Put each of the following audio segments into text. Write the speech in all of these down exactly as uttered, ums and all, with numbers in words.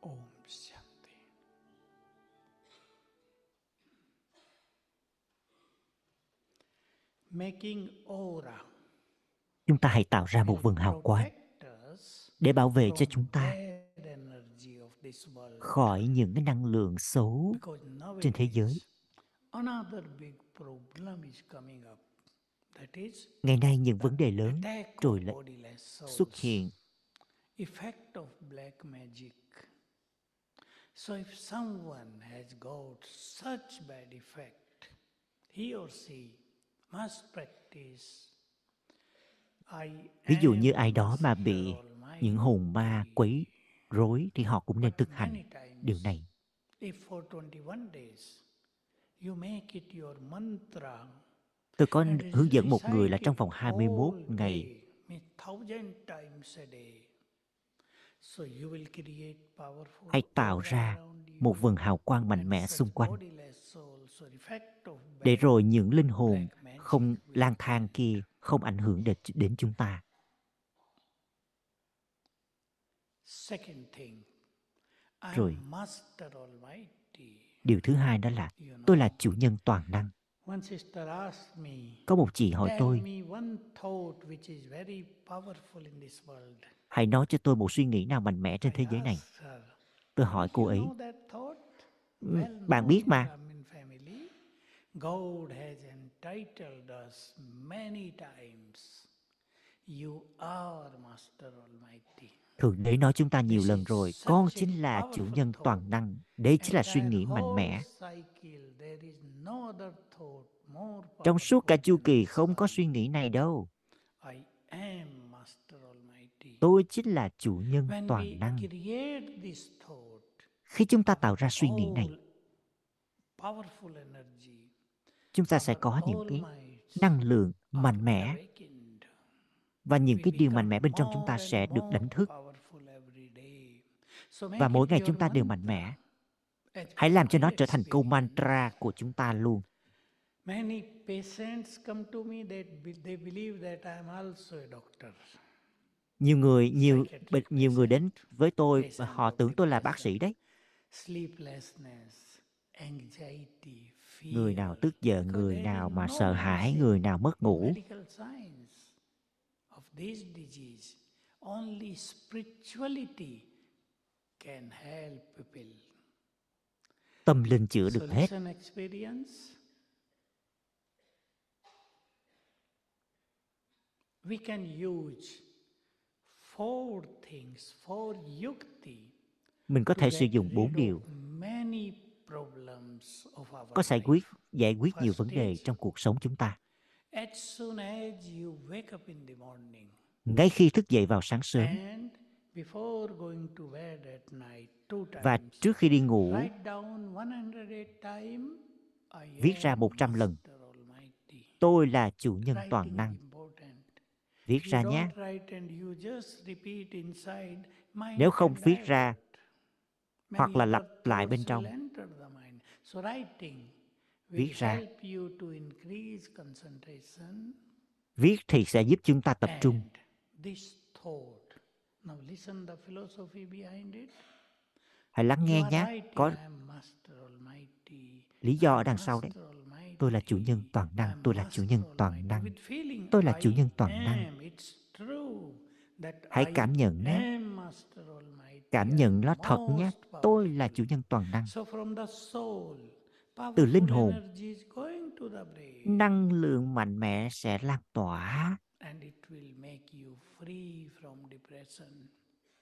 Om Shanti. Chúng ta hãy tạo ra một vầng hào quang để bảo vệ cho chúng ta khỏi những cái năng lượng xấu trên thế giới. Ngày nay những vấn đề lớn trồi lên xuất hiện. Ví dụ như ai đó mà bị những hồn ma quấy rối thì họ cũng nên thực hành điều này. Tôi có hướng dẫn một người là trong vòng hai mươi mốt ngày hãy tạo ra một vầng hào quang mạnh mẽ xung quanh, để rồi những linh hồn không lang thang kia không ảnh hưởng đến chúng ta. Rồi, điều thứ hai đó là tôi là chủ nhân toàn năng. Có một chị hỏi tôi, hãy nói cho tôi một suy nghĩ nào mạnh mẽ trên thế giới này. Tôi hỏi cô ấy, bạn biết mà, Thượng Đế nói chúng ta nhiều lần rồi, con chính là chủ nhân toàn năng. Đây chính là suy nghĩ mạnh mẽ. Trong suốt cả chu kỳ không có suy nghĩ này đâu. Tôi chính là chủ nhân toàn năng. Khi chúng ta tạo ra suy nghĩ này, chúng ta sẽ có những cái năng lượng mạnh mẽ, và những cái điều mạnh mẽ bên trong chúng ta sẽ được đánh thức. Và mỗi ngày chúng ta đều mạnh mẽ. Hãy làm cho nó trở thành câu mantra của chúng ta luôn. Nhiều người, nhiều, nhiều người đến với tôi và họ tưởng tôi là bác sĩ đấy. Người nào tức giận, người nào mà sợ hãi, người nào mất ngủ. Tâm linh chữa được hết. Mình có thể sử dụng bốn điều có giải quyết giải quyết nhiều vấn đề trong cuộc sống chúng ta. Ngay khi thức dậy vào sáng sớm và trước khi đi ngủ, viết ra một trăm lần tôi là chủ nhân toàn năng. Viết ra nhé. Nếu không viết ra hoặc là lặp lại bên trong, viết ra. Viết thì sẽ giúp chúng ta tập trung. Hãy lắng nghe nhé. Có lý do ở đằng sau đấy. Tôi là chủ nhân toàn năng. Tôi là chủ nhân toàn năng. Tôi là chủ nhân toàn năng. Hãy cảm nhận nhé. Cảm nhận nó thật nhé. Tôi là chủ nhân toàn năng. Từ linh hồn, năng lượng mạnh mẽ sẽ lan tỏa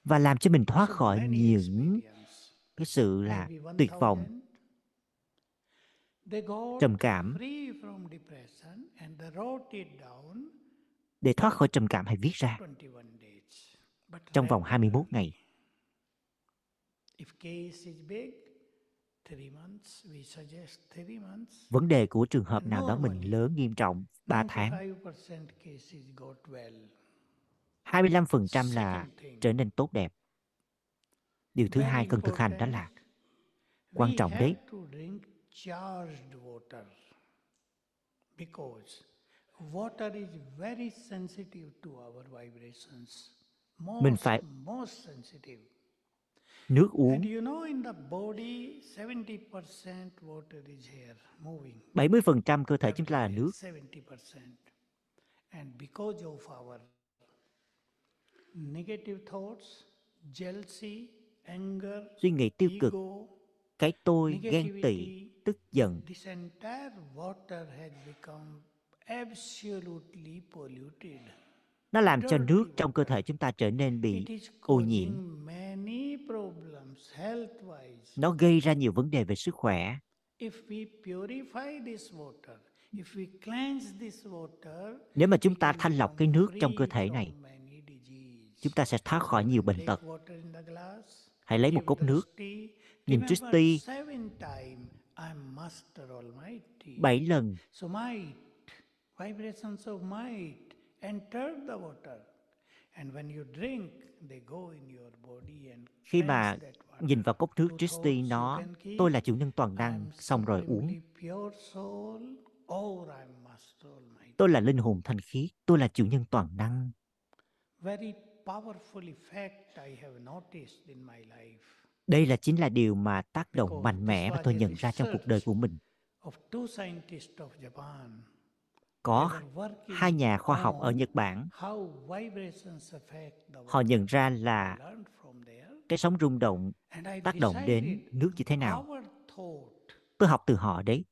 và làm cho mình thoát khỏi những cái sự là tuyệt vọng, trầm cảm. Để thoát khỏi trầm cảm, hãy viết ra trong vòng hai mươi mốt ngày. Vấn đề của trường hợp nào đó mình lớn nghiêm trọng, ba tháng. hai mươi lăm phần trăm là trở nên tốt đẹp. Điều thứ hai cần thực hành đó là quan trọng đấy. Mình phải nước uống. bảy mươi phần trăm cơ thể chúng ta là nước. Suy nghĩ tiêu cực, cái tôi, ghen tị, tức giận, nó làm cho nước trong cơ thể chúng ta trở nên bị ô nhiễm. Nó gây ra nhiều vấn đề về sức khỏe. Nếu mà chúng ta thanh lọc cái nước trong cơ thể này, chúng ta sẽ thoát khỏi nhiều bệnh tật. Hãy lấy một cốc nước. Nhìn drishti bảy lần. Khi mà nhìn vào cốc nước drishti, nó tôi là chủ nhân toàn năng, xong rồi uống. Tôi là linh hồn thanh khí, tôi là chủ nhân toàn năng. Đây là chính là điều mà tác động mạnh mẽ mà tôi nhận ra trong cuộc đời của mình. Có hai nhà khoa học ở Nhật Bản, họ nhận ra là cái sóng rung động tác động đến nước như thế nào. Tôi học từ họ đấy.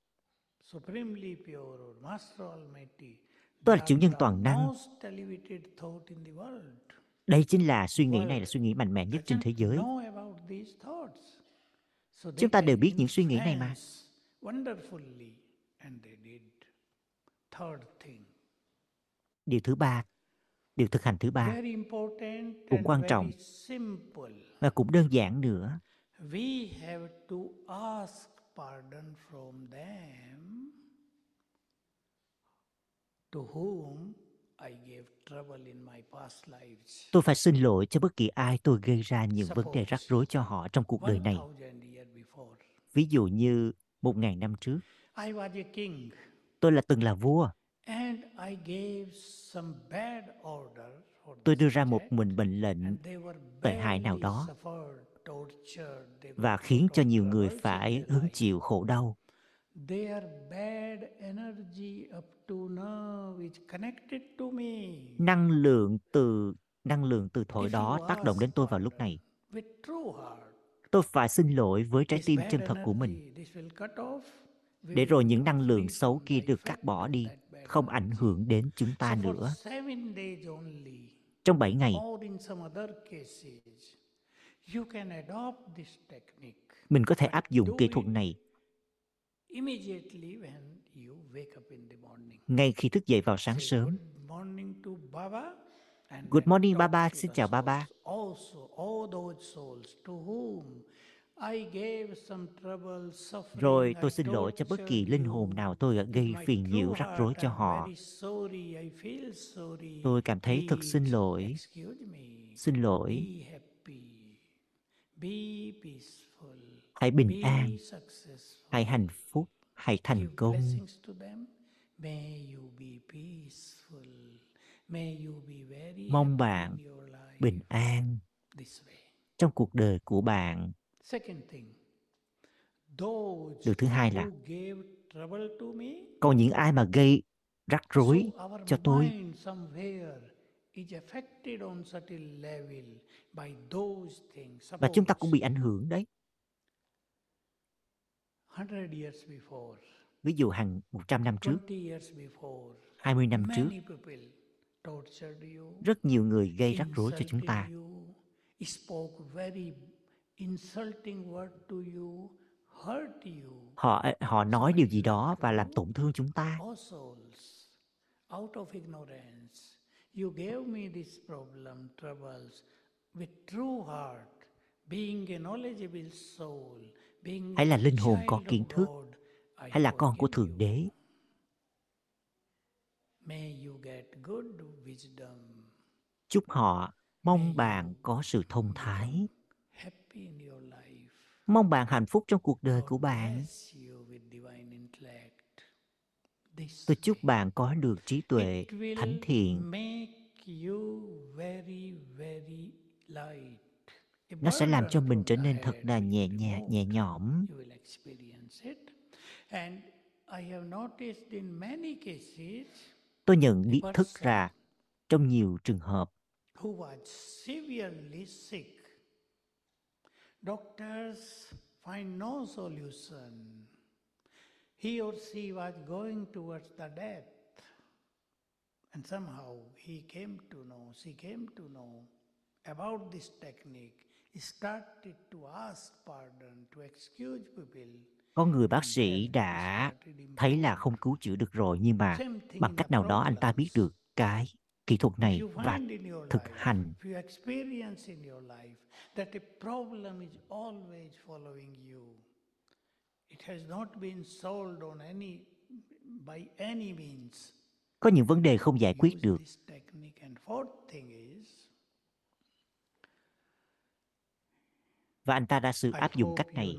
Tôi là chủ nhân toàn năng. Đây chính là suy nghĩ này là suy nghĩ mạnh mẽ nhất trên thế giới. Chúng ta đều biết những suy nghĩ này mà. Điều thứ ba, điều thực hành thứ ba, cũng quan trọng và cũng đơn giản nữa. Tôi phải xin lỗi cho bất kỳ ai tôi gây ra những vấn đề rắc rối cho họ trong cuộc đời này. Ví dụ như một ngàn năm trước, tôi đã từng là vua. Tôi đưa ra một mình mệnh lệnh tệ hại nào đó và khiến cho nhiều người phải hứng chịu khổ đau. Năng lượng từ năng lượng từ thổi đó tác động đến tôi vào lúc này. Tôi phải xin lỗi với trái tim chân thật của mình, để rồi những năng lượng xấu kia được cắt bỏ đi, không ảnh hưởng đến chúng ta nữa. Trong bảy ngày, mình có thể áp dụng kỹ thuật này ngay khi thức dậy vào sáng sớm. Good morning, Baba. Xin chào, Baba. Rồi tôi xin lỗi cho bất kỳ linh hồn nào tôi đã gây phiền nhiễu rắc rối cho họ. Tôi cảm thấy thật xin lỗi. Xin lỗi. Hãy bình an, hãy hạnh phúc, hãy thành công. Mong bạn bình an trong cuộc đời của bạn. Điều thứ hai là, còn những ai mà gây rắc rối cho tôi, và chúng ta cũng bị ảnh hưởng đấy. Ví dụ hàng một trăm năm trước, hai mươi năm trước, rất nhiều người gây rắc rối cho chúng ta. Họ, họ nói điều gì đó và làm tổn thương chúng ta. Hãy là linh hồn có kiến thức, hãy là con của Thượng Đế. Chúc họ, mong bạn có sự thông thái. Mong bạn hạnh phúc trong cuộc đời của bạn. Tôi chúc bạn có được trí tuệ thánh thiện. Nó sẽ làm cho mình trở nên thật là nhẹ nhàng, nhẹ nhõm. Tôi nhận biết thức ra trong nhiều trường hợp, có người bác sĩ đã thấy là không cứu chữa được rồi, nhưng mà bằng cách nào đó anh ta biết được cái kỹ thuật này và thực hành. Có những vấn đề không giải quyết được. Và anh ta đã sự áp dụng cách này.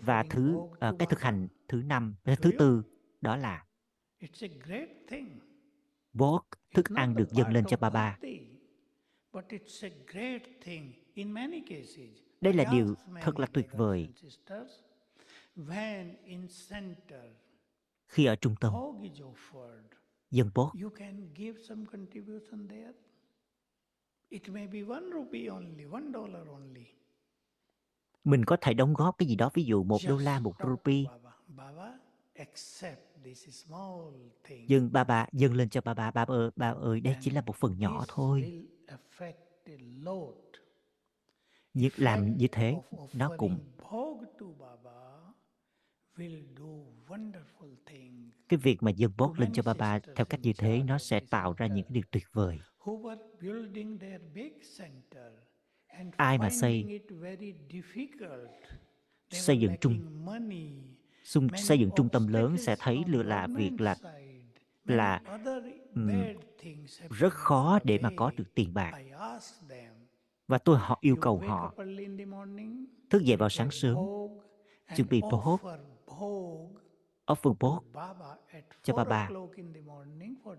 Và thứ uh, cái thực hành thứ năm, thứ tư, đó là bog, thức ăn được dâng lên cho Baba. Đây là điều thật là tuyệt vời. Khi ở trung tâm, dâng bog, mình có thể đóng góp cái gì đó, ví dụ một đô la, một rupee. Dâng Baba, dâng lên cho Baba. Baba ơi, Baba ơi, đây chỉ là một phần nhỏ thôi. Nhưng làm như thế, nó cũng cái việc mà dâng bót lên cho Baba theo cách như thế, nó sẽ tạo ra những điều tuyệt vời. Ai mà xây xây dựng trung xây dựng trung tâm lớn sẽ thấy là việc là là um, rất khó để mà có được tiền bạc. Và tôi họ yêu cầu họ thức dậy vào sáng sớm, chuẩn bị bhog, offering bhog cho Baba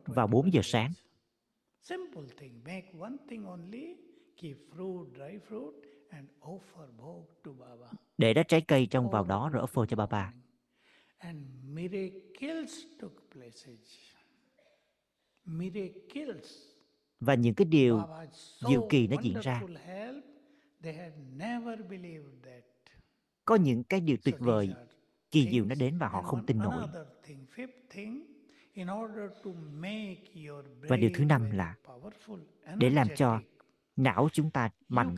vào bốn giờ sáng. Simple thing, make one thing only, keep fruit, dry fruit and offer bhog to Baba. Để đó trái cây trong vào đó rồi offer cho Baba. And miracles took place. Miracles. Và những cái điều diệu kỳ nó diễn ra. They had never believed that. Có những cái điều tuyệt vời kỳ diệu nó đến và họ không tin nổi. Và điều thứ năm là để làm cho não chúng ta mạnh.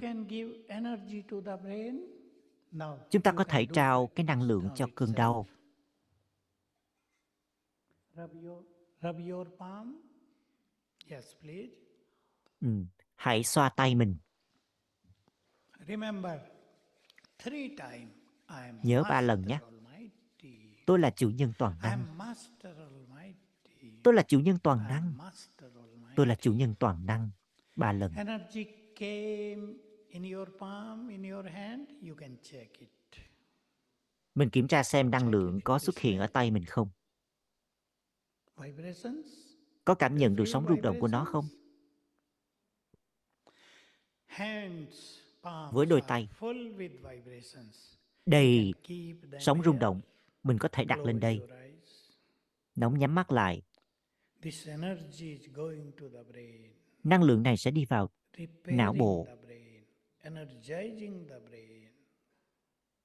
Chúng ta có thể trao cái năng lượng cho cơn đau. Ừ. Hãy xoa tay mình. Nhớ ba lần nhé. Tôi là chủ nhân toàn năng. Tôi là chủ nhân toàn năng. Tôi là chủ nhân toàn năng. Ba lần. Mình kiểm tra xem năng lượng có xuất hiện ở tay mình không? Có cảm nhận được sóng rung động của nó không? Với đôi tay đầy sóng rung động, mình có thể đặt lên đây. Nóng nhắm mắt lại. Năng lượng này sẽ đi vào não bộ,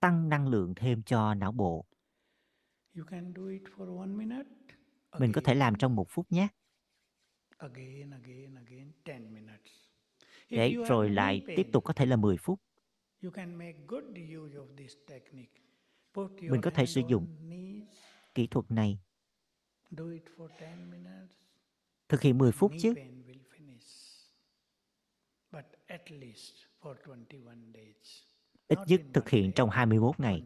tăng năng lượng thêm cho não bộ. Mình có thể làm trong một phút nhé. Để rồi lại tiếp tục có thể là mười phút. Mình có thể sử dụng kỹ thuật này. Thực hiện mười phút chứ. Ít nhất thực hiện trong hai mươi mốt ngày.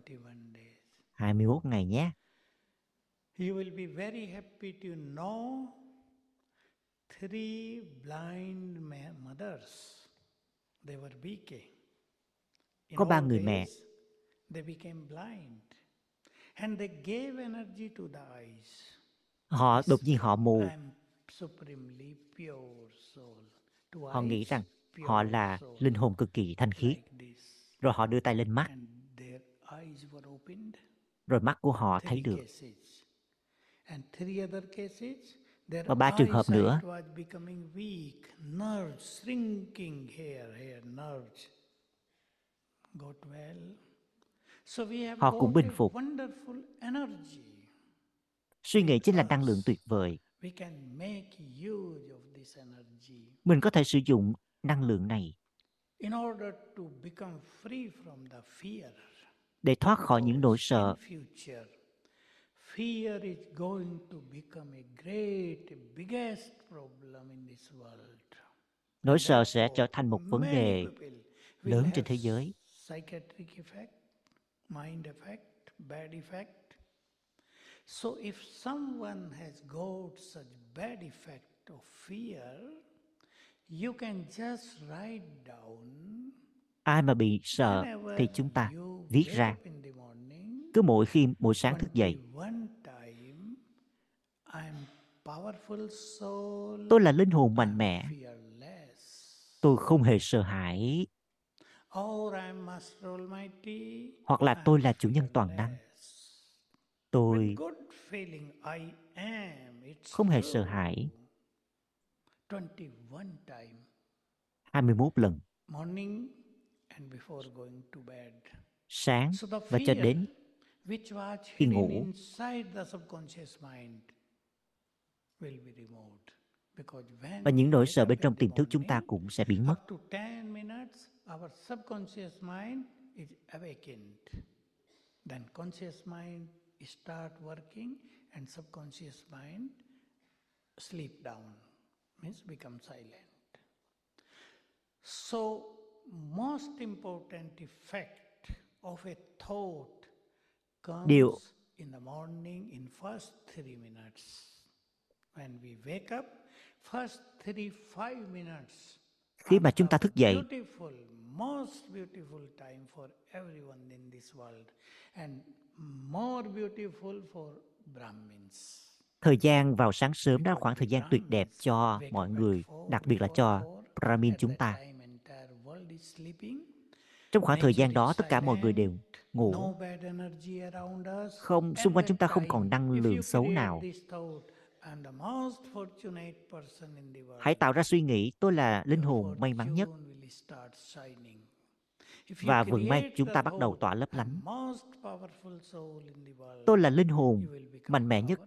hai mươi mốt ngày nhé. Có ba người mẹ. Họ đột nhiên họ mù. Họ nghĩ rằng Họ là linh hồn cực kỳ thanh khiết. Rồi họ đưa tay lên mắt. Rồi mắt của họ thấy được. Và ba trường hợp nữa, họ cũng bình phục. Suy nghĩ chính là năng lượng tuyệt vời. Mình có thể sử dụng năng lượng này để thoát khỏi những nỗi sợ. Nỗi sợ sẽ trở thành một vấn đề lớn trên thế giới. Ai mà bị sợ thì chúng ta viết ra. Cứ mỗi khi mỗi sáng thức dậy, tôi là linh hồn mạnh mẽ, tôi không hề sợ hãi. Hoặc là tôi là chủ nhân toàn năng, tôi không hề sợ hãi. hai mươi mốt lần, sáng và cho đến khi ngủ. Và những nỗi sợ bên trong tiềm thức chúng ta cũng sẽ biến mất. Điều khi mà chúng ta thức dậy, thời gian vào sáng sớm đã khoảng thời gian tuyệt đẹp cho mọi người, đặc biệt là cho Brahmin chúng ta. Trong khoảng thời gian đó, tất cả mọi người đều ngủ. Không, xung quanh chúng ta không còn năng lượng xấu nào. Hãy tạo ra suy nghĩ, tôi là linh hồn may mắn nhất. Và vận may chúng ta bắt đầu tỏa lấp lánh. Tôi là linh hồn mạnh mẽ nhất.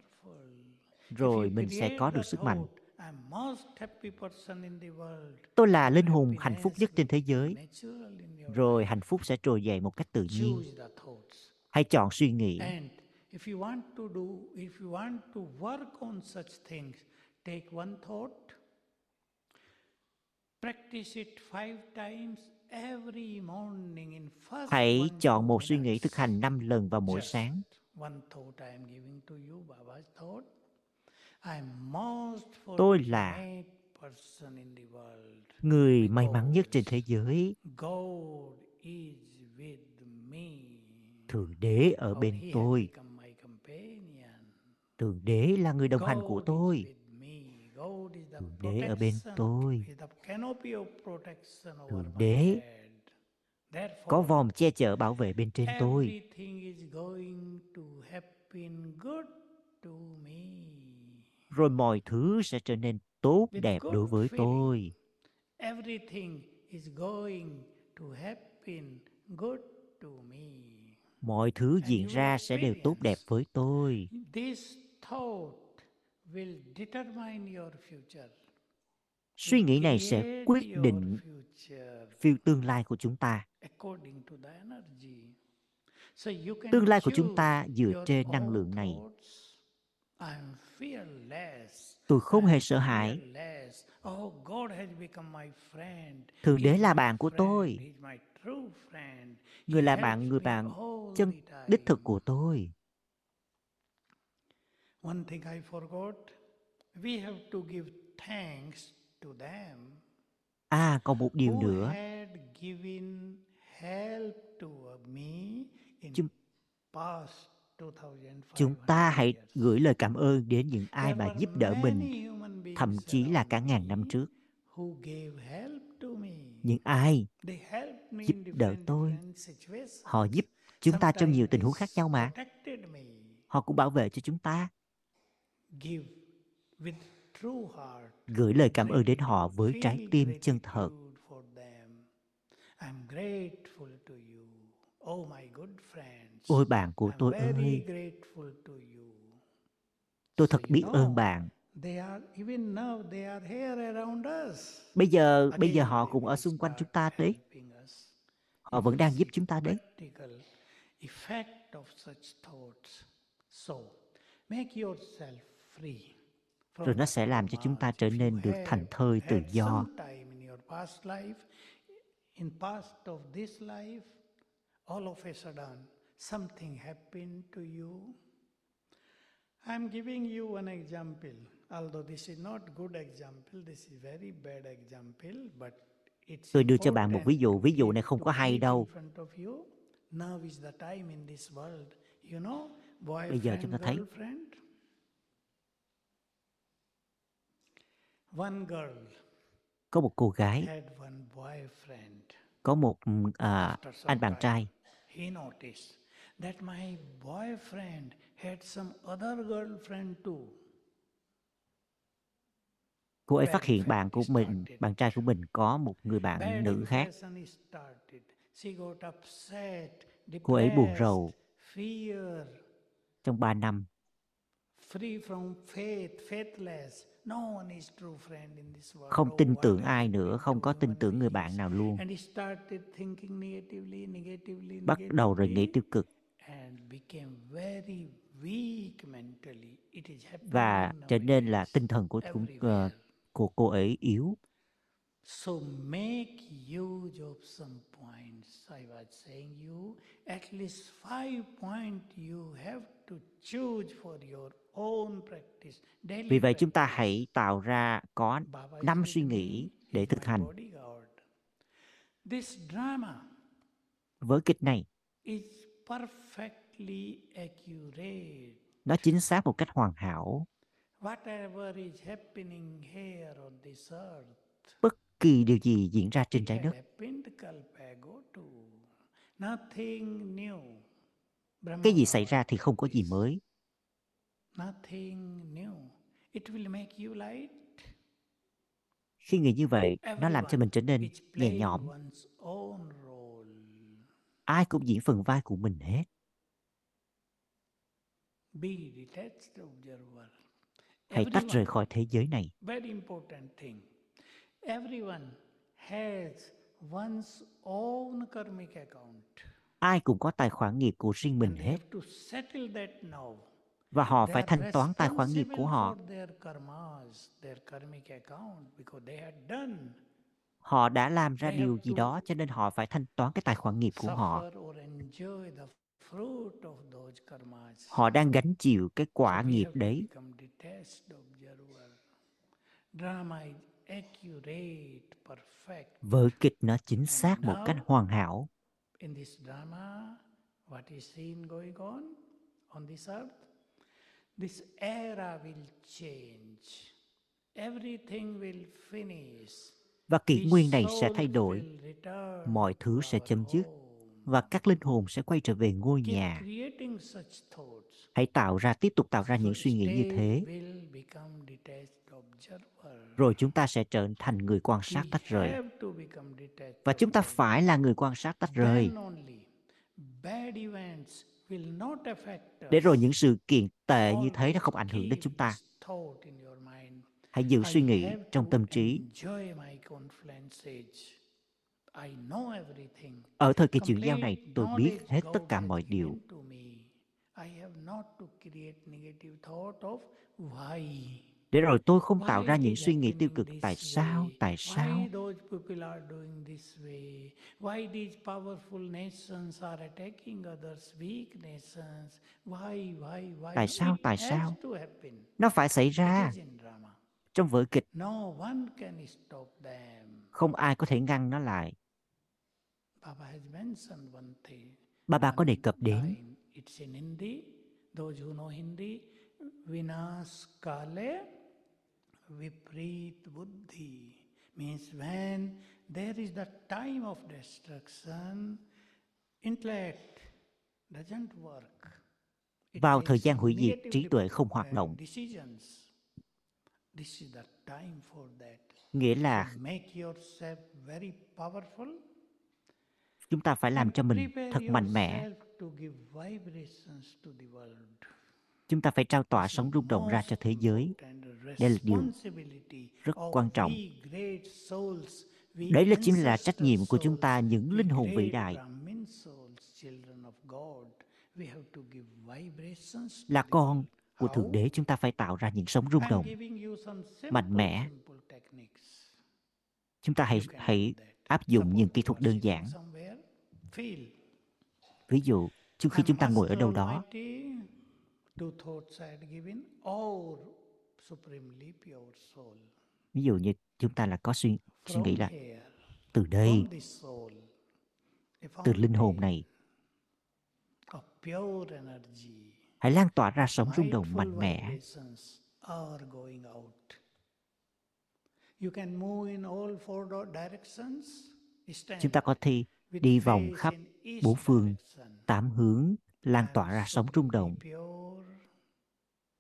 Rồi mình sẽ có được sức mạnh. Tôi là linh hồn hạnh phúc nhất trên thế giới. Rồi hạnh phúc sẽ trồi dậy một cách tự nhiên. Hãy chọn suy nghĩ. Hãy chọn một suy nghĩ thực hành năm lần vào mỗi sáng. Tôi là người may mắn nhất trên thế giới. Thượng đế ở bên tôi. Thượng đế là người đồng hành của tôi. Thượng đế ở bên tôi. Thượng đế có vòng che chở bảo vệ bên trên tôi. Rồi mọi thứ sẽ trở nên tốt đẹp đối với tôi. Mọi thứ diễn ra sẽ đều tốt đẹp với tôi. Suy nghĩ này sẽ quyết định phiêu tương lai của chúng ta. Tương lai của chúng ta dựa trên năng lượng này. Tôi không hề sợ hãi. Thượng đế là bạn của tôi. Người là bạn, người bạn chân đích thực của tôi. One thing I forgot, we have to give thanks to them. À, còn một điều nữa. Chúng, chúng ta hãy gửi lời cảm ơn đến những ai mà giúp đỡ mình, thậm chí là cả ngàn năm trước. Những ai giúp đỡ tôi, họ giúp chúng ta trong nhiều tình huống khác nhau mà. Họ cũng bảo vệ cho chúng ta. Gửi lời cảm ơn đến họ với trái tim chân thật. Ôi bạn của tôi ơi, tôi thật biết ơn bạn. Bây giờ, bây giờ họ cũng ở xung quanh chúng ta đấy. Họ vẫn đang giúp chúng ta đấy. Rồi nó sẽ làm cho chúng ta trở nên được thảnh thơi, tự do. I'm giving you an example, although this is not good example, this is very bad example, but it's tôi đưa cho bạn một ví dụ, ví dụ này không có hay đâu. Bây giờ chúng ta thấy có một cô gái có một à, anh bạn trai. That my boyfriend had some other girlfriend too. Cô ấy phát hiện bạn của mình, bạn trai của mình có một người bạn nữ khác. Cô ấy buồn rầu. Trong ba năm, không tin tưởng ai nữa, không có tin tưởng người bạn nào luôn. Bắt đầu rồi nghĩ tiêu cực. Và trở nên là tinh thần của, của, của cô ấy yếu. So make use of some points. I was saying you at least five points you have to choose for your own practice. Vì vậy chúng ta hãy tạo ra có năm suy nghĩ để thực hành. This drama vở kịch này is perfectly accurate. Nó chính xác một cách hoàn hảo. Whatever is happening here on this earth. Bất kỳ điều gì diễn ra trên trái đất, cái gì xảy ra thì không có gì mới. Khi nghĩ như vậy, nó làm cho mình trở nên nhẹ nhõm. Ai cũng diễn phần vai của mình hết. Hãy tách rời khỏi thế giới này. Everyone has one's own karmic account. Ai cũng có tài khoản nghiệp của riêng mình hết. Và họ phải thanh toán tài khoản nghiệp của họ. Họ đã làm ra điều gì đó cho nên họ phải thanh toán cái tài khoản nghiệp của họ. Họ đang gánh chịu cái quả nghiệp đấy. Vở kịch nó chính xác một cách hoàn hảo. Và kỷ nguyên này sẽ thay đổi, mọi thứ sẽ chấm dứt và các linh hồn sẽ quay trở về ngôi nhà. Hãy tạo ra, tiếp tục tạo ra những suy nghĩ như thế. Rồi chúng ta sẽ trở thành người quan sát tách rời. Và chúng ta phải là người quan sát tách rời. Để rồi những sự kiện tệ như thế nó không ảnh hưởng đến chúng ta. Hãy giữ suy nghĩ trong tâm trí. Ở thời kỳ chuyển giao này, tôi biết hết tất cả mọi điều. Để rồi tôi không tạo ra những suy nghĩ tiêu cực. Tại sao? Tại sao? Tại sao? Tại sao? Nó phải xảy ra. Trong vở kịch, không ai có thể ngăn nó lại. Baba có đề cập đến Vipreet buddhi. Means when there is the time of destruction, intellect doesn't work. Vào thời gian hủy diệt, trí tuệ không hoạt động. Nghĩa là chúng ta phải làm cho mình thật mạnh mẽ. Chúng ta phải trao tỏa sóng rung động ra cho thế giới. Đây là điều rất quan trọng. Đấy là chính là trách nhiệm của chúng ta, những linh hồn vĩ đại, là con của Thượng Đế. Chúng ta phải tạo ra những sóng rung động mạnh mẽ. Chúng ta hãy, hãy áp dụng những kỹ thuật đơn giản. Ví dụ, trước khi chúng ta ngồi ở đâu đó, ví dụ như chúng ta là có suy, suy nghĩ là từ đây, từ linh hồn này, hãy lan tỏa ra sóng rung động mạnh mẽ. Chúng ta có thể đi vòng khắp bốn phương, tám hướng, lan tỏa ra sóng rung động.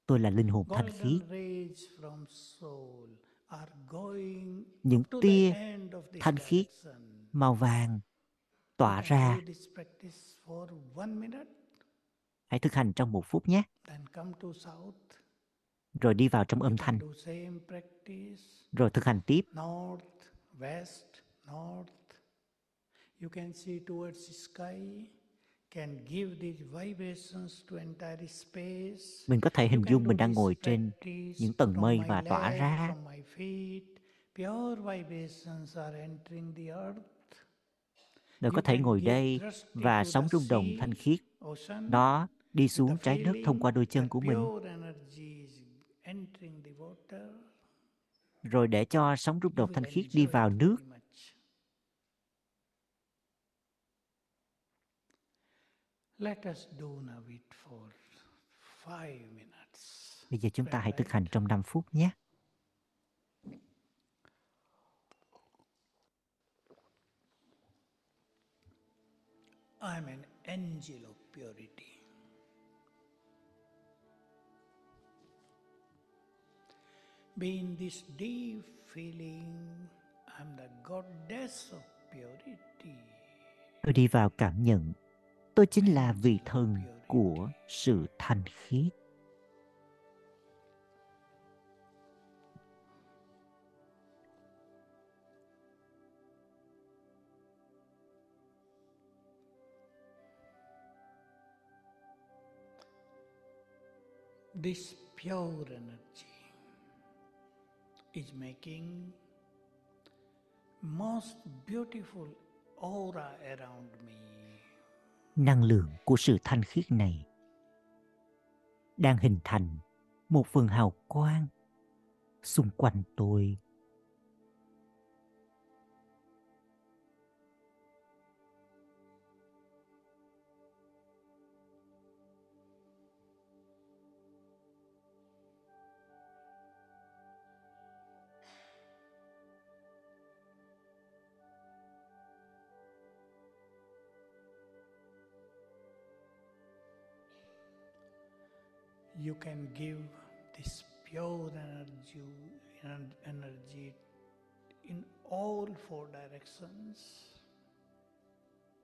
Tôi là linh hồn thanh khiết. Những tia thanh khiết màu vàng tỏa ra. Hãy thực hành trong một phút nhé. Rồi đi vào trong âm thanh. Rồi thực hành tiếp. Mình có thể hình dung mình đang ngồi trên những tầng mây và tỏa ra. Rồi có thể ngồi đây và sóng rung động thanh khiết đó đi xuống trái đất thông qua đôi chân của mình. Rồi để cho sóng rung động thanh khiết đi vào nước. Bây giờ chúng ta hãy thực hành trong năm phút nhé. I'm an angel of purity. Be in this deep feeling, I'm the goddess of purity. Tôi đi vào cảm nhận, tôi chính là vị thần của sự thanh khiết. This pure energy is making most beautiful aura around me. Năng lượng của sự thanh khiết này đang hình thành một vầng hào quang xung quanh tôi. You can give this pure energy, energy in all four directions.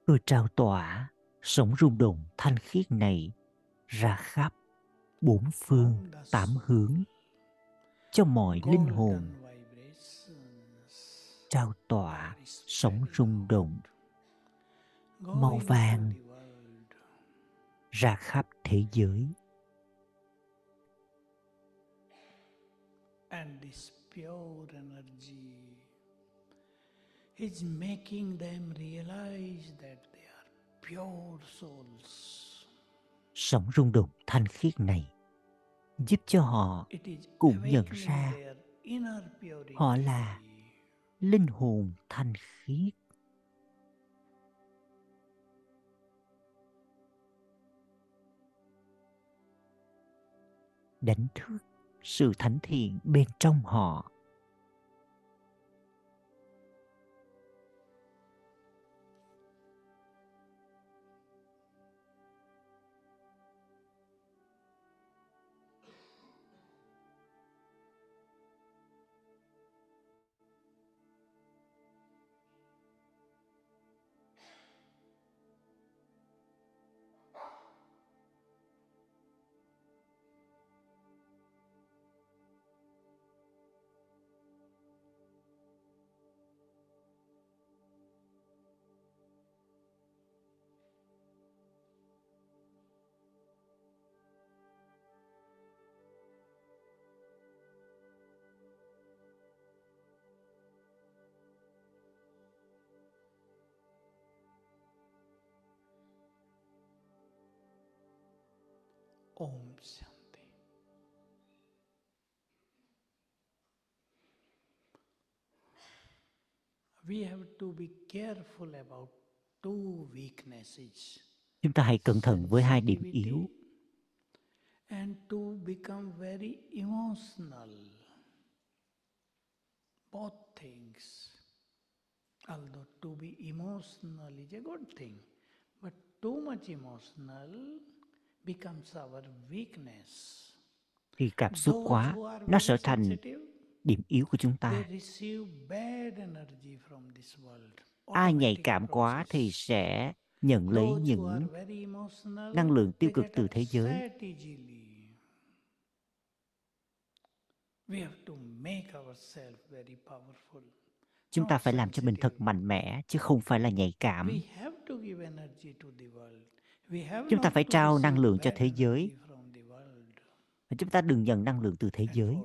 Tôi trao tỏa sóng rung động thanh khiết này ra khắp bốn phương tám hướng cho mọi linh hồn. Trao tỏa sóng rung động màu vàng ra khắp thế giới. And this pure energy is making them realize that they are pure souls. Sóng rung động thanh khiết này giúp cho họ cũng nhận ra họ là linh hồn thanh khiết. Đánh thức sự thánh thiện bên trong họ. Om Shanti. We have to be careful about two weaknesses. Chúng ta hãy cẩn thận với hai điểm yếu. And to become very emotional. Both things. Although to be emotional is a good thing, but too much emotional becomes our weakness. Khi cảm xúc quá, nó trở thành điểm yếu của chúng ta. Ai nhạy cảm quá thì sẽ nhận lấy những năng lượng tiêu cực từ thế giới. Chúng ta phải làm cho mình thật mạnh mẽ, chứ không phải là nhạy cảm. Chúng ta phải trao năng lượng cho thế giới. Và chúng ta đừng nhận năng lượng từ thế giới.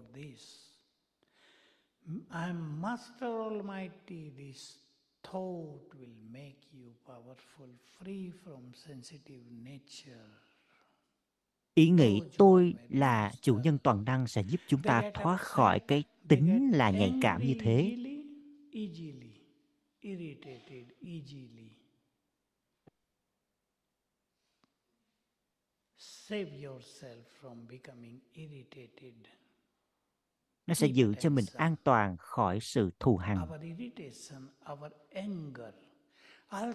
Ý nghĩ tôi là chủ nhân toàn năng sẽ giúp chúng ta thoát khỏi cái tính là nhạy cảm như thế. Easily, irritated easily. Save yourself from becoming irritated. Nó sẽ giữ cho mình an toàn khỏi sự thù hằn,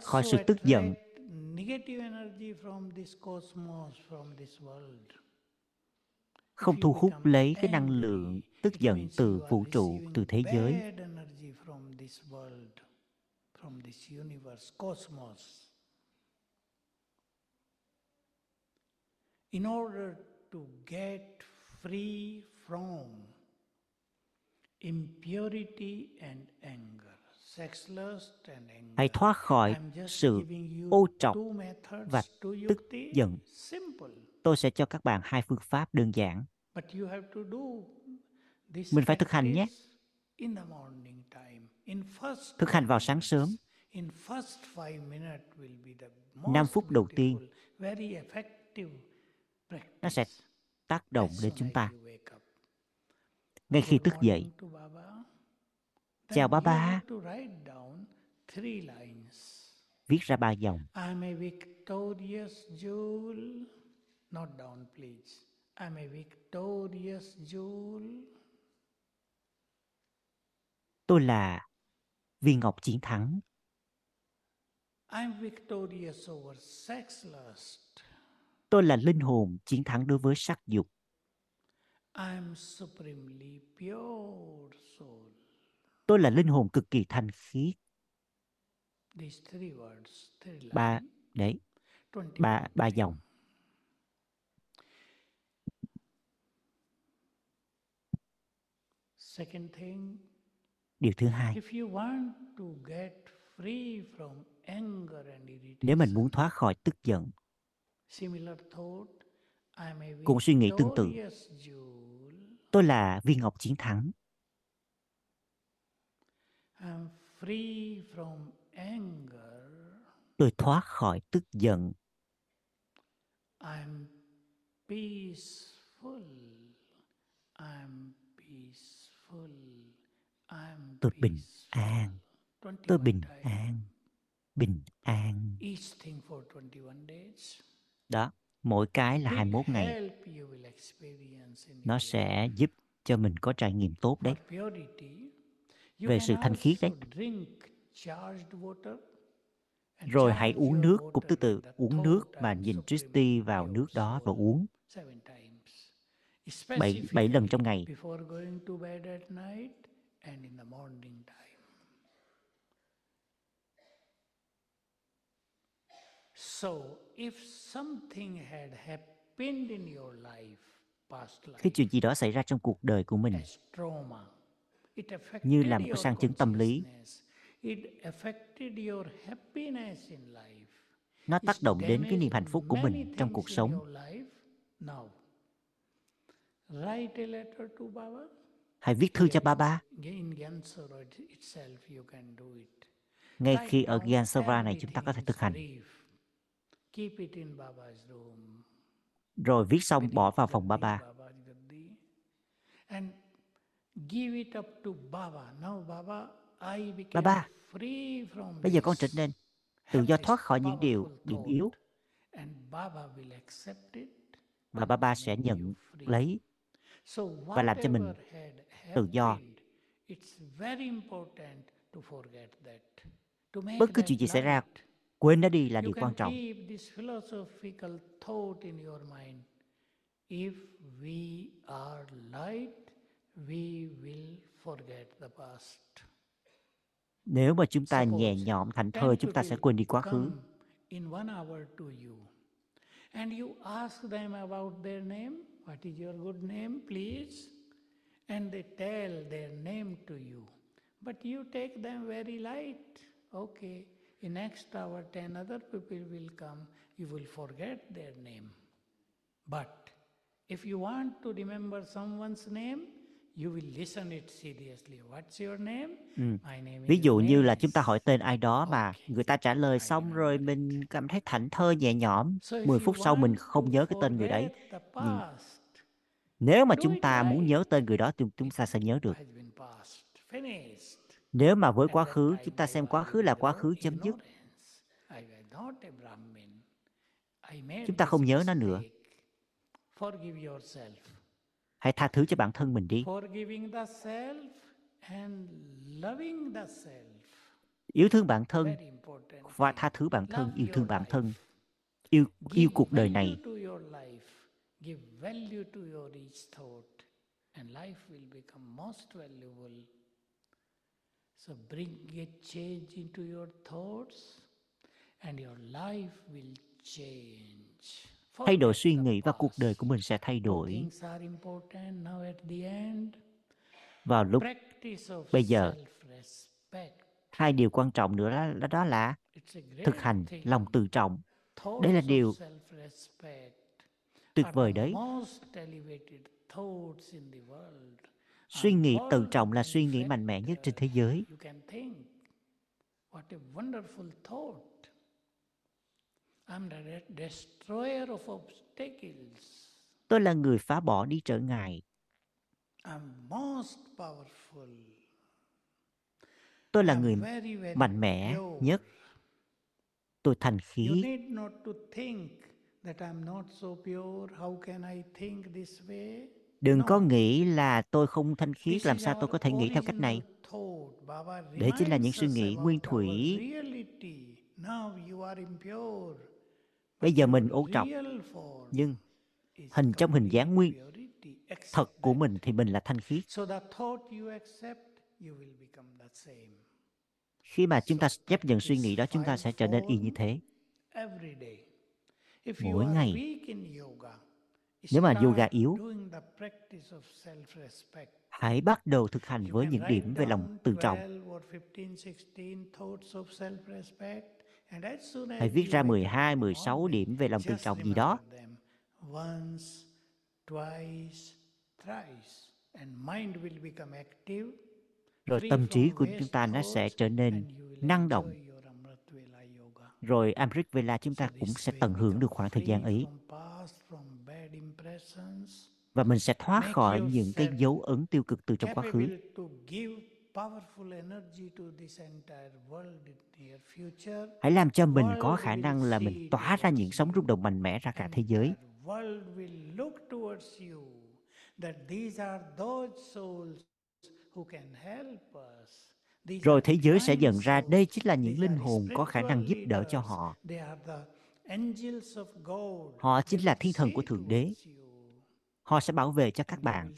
khỏi sự tức giận. Không thu hút lấy cái năng lượng tức giận từ vũ trụ, từ thế giới. In order to get free from impurity and anger, sexlust and anger. Hãy thoát khỏi sự ô trọc và tức giận. Tôi sẽ cho các bạn hai phương pháp đơn giản. Mình phải thực hành nhé. Thực hành vào sáng sớm. Năm phút đầu tiên, nó sẽ tác động đến chúng ta. Ngay khi thức dậy, chào Baba, viết ra ba dòng. Not down, please. I'm a victorious jewel. Tôi là viên ngọc chiến thắng. I'm victorious over sex lust. Tôi là linh hồn chiến thắng đối với sắc dục. I'm supremely pure soul. Tôi là linh hồn cực kỳ thanh khiết. These three words, three lines. Ba đấy, ba ba dòng. Second thing, điều thứ hai, if you want to get free from anger and irritation, nếu mình muốn thoát khỏi tức giận, similar thought, cùng suy nghĩ tương tự, tôi là viên ngọc chiến thắng. I'm free from anger. Tôi thoát khỏi tức giận. I'm peaceful. I'm peaceful. Tôi bình an, tôi bình an, bình an. Đó, mỗi cái là hai mươi mốt ngày. Nó sẽ giúp cho mình có trải nghiệm tốt đấy. Về sự thanh khiết đấy. Rồi hãy uống nước, cũng tương tự uống nước mà nhìn drishti vào nước đó và uống. Bảy, bảy lần trong ngày. Khi chuyện gì đó xảy ra trong cuộc đời của mình như là một cái sang chấn tâm lý, nó tác động đến cái niềm hạnh phúc của mình trong cuộc sống, hãy viết thư cho Baba. Ngay khi ở Gyan Sora này chúng ta có thể thực hành. rồi viết xong bỏ vào phòng Baba. Baba, bây giờ con trở nên tự do thoát khỏi những điều điểm yếu, và Baba sẽ nhận lấy và làm cho mình tự do. Bất cứ chuyện gì xảy ra, quên nó đi là điều quan trọng. Nếu mà chúng ta nhẹ nhõm, thảnh thơi, chúng ta sẽ quên đi quá khứ. Ví dụ như là chúng ta hỏi tên ai đó mà người ta trả lời xong rồi mình cảm thấy thảnh thơi nhẹ nhõm, mười phút sau mình không nhớ cái tên người đấy. Nhưng nếu mà chúng ta muốn nhớ tên người đó thì chúng ta sẽ nhớ được. Nếu mà với quá khứ, chúng ta xem quá khứ là quá khứ chấm dứt. Chúng ta không nhớ nó nữa. Hãy tha thứ cho bản thân mình đi. Yêu thương bản thân và tha thứ bản thân, yêu thương bản thân. Yêu, yêu cuộc đời này. So bring a change into your thoughts and your life will change. Thay đổi suy nghĩ và cuộc đời của mình sẽ thay đổi. Vào lúc bây giờ, hai điều quan trọng nữa đó, đó là thực hành lòng tự trọng. Đây là điều tuyệt vời đấy. Suy nghĩ tự trọng là suy nghĩ mạnh mẽ nhất trên thế giới. Tôi là người phá bỏ đi trở ngại. Tôi là người mạnh mẽ nhất. Tôi thành khí. Đừng có nghĩ là tôi không thanh khiết, làm sao tôi có thể nghĩ theo cách này. Đấy chính là những suy nghĩ nguyên thủy. Bây giờ mình ô trọc, nhưng hình trong hình dáng nguyên thật của mình thì mình là thanh khiết. Khi mà chúng ta chấp nhận suy nghĩ đó, chúng ta sẽ trở nên y như thế. Mỗi ngày. Nếu mà yoga yếu, hãy bắt đầu thực hành với những điểm về lòng tự trọng. Hãy viết ra mười hai, mười sáu điểm về lòng tự trọng gì đó. Rồi tâm trí của chúng ta nó sẽ trở nên năng động. Rồi Amrit Vela chúng ta cũng sẽ tận hưởng được khoảng thời gian ấy. Và mình sẽ thoát khỏi những cái dấu ấn tiêu cực từ trong quá khứ. Hãy làm cho mình có khả năng là mình tỏa ra những sóng rung động mạnh mẽ ra cả thế giới. Rồi thế giới sẽ nhận ra đây chính là những linh hồn có khả năng giúp đỡ cho họ. Họ chính là thiên thần của Thượng Đế. Họ sẽ bảo vệ cho các bạn.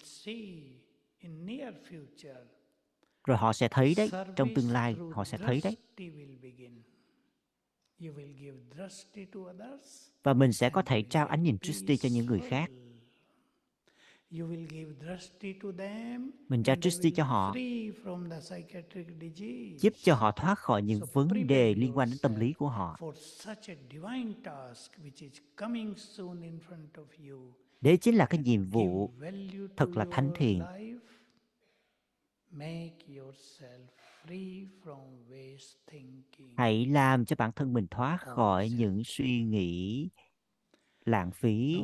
Rồi họ sẽ thấy đấy, trong tương lai họ sẽ thấy đấy. Và mình sẽ có thể trao ánh nhìn drishti cho những người khác. Mình trao drishti cho họ, giúp cho họ thoát khỏi những vấn đề liên quan đến tâm lý của họ. Đấy chính là cái nhiệm vụ thật là thánh thiện. Hãy làm cho bản thân mình thoát khỏi những suy nghĩ lãng phí.